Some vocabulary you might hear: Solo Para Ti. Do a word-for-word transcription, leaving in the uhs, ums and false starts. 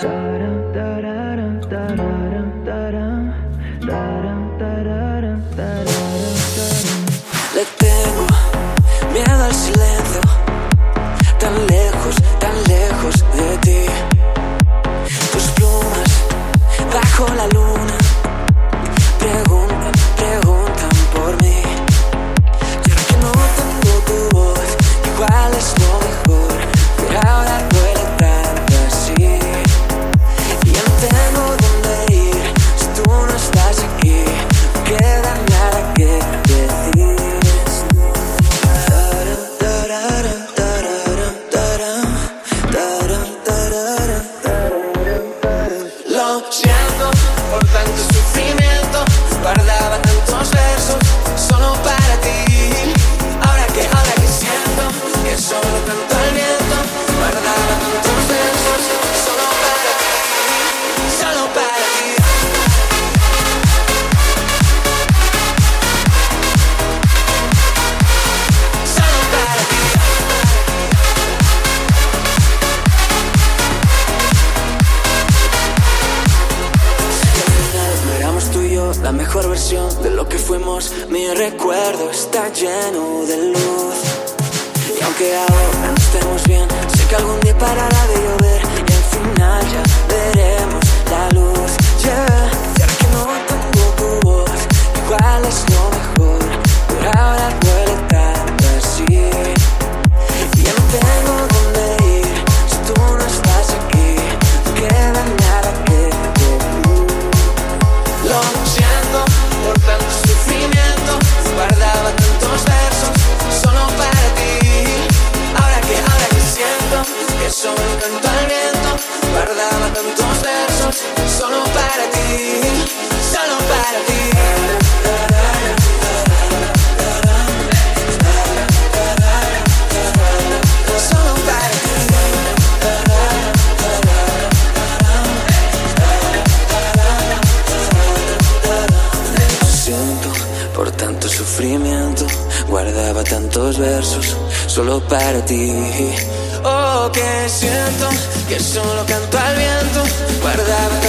Le tengo miedo al silencio, tan lejos, tan lejos de ti. Tus plumas bajo la luna preguntan, preguntan por mí. Y ahora que no tengo tu voz, igual es lo mejor, pero ahora duele tanto así. Y ya no tengo dónde ir si tú no estás aquí. No queda nada que decir. La mejor versión de lo que fuimos, mi recuerdo está lleno de luz. Y aunque ahora no estemos bien, sé que algún día parará de llover y al final ya veremos la luz. Yeah. Y ahora que no tengo tu voz, igual es lo mejor, pero ahora duele tanto así. Y ya no tengo dónde ir si tú no estás aquí, no queda nada que decir. Lo siento por tanto sufrimiento, guardaba tantos versos solo para ti. Ahora que, ahora que siento que solo canto al viento, guardaba tantos versos solo para ti, solo para ti. Por tanto sufrimiento, guardaba tantos versos solo para ti. Oh, que siento que solo canto al viento, guardaba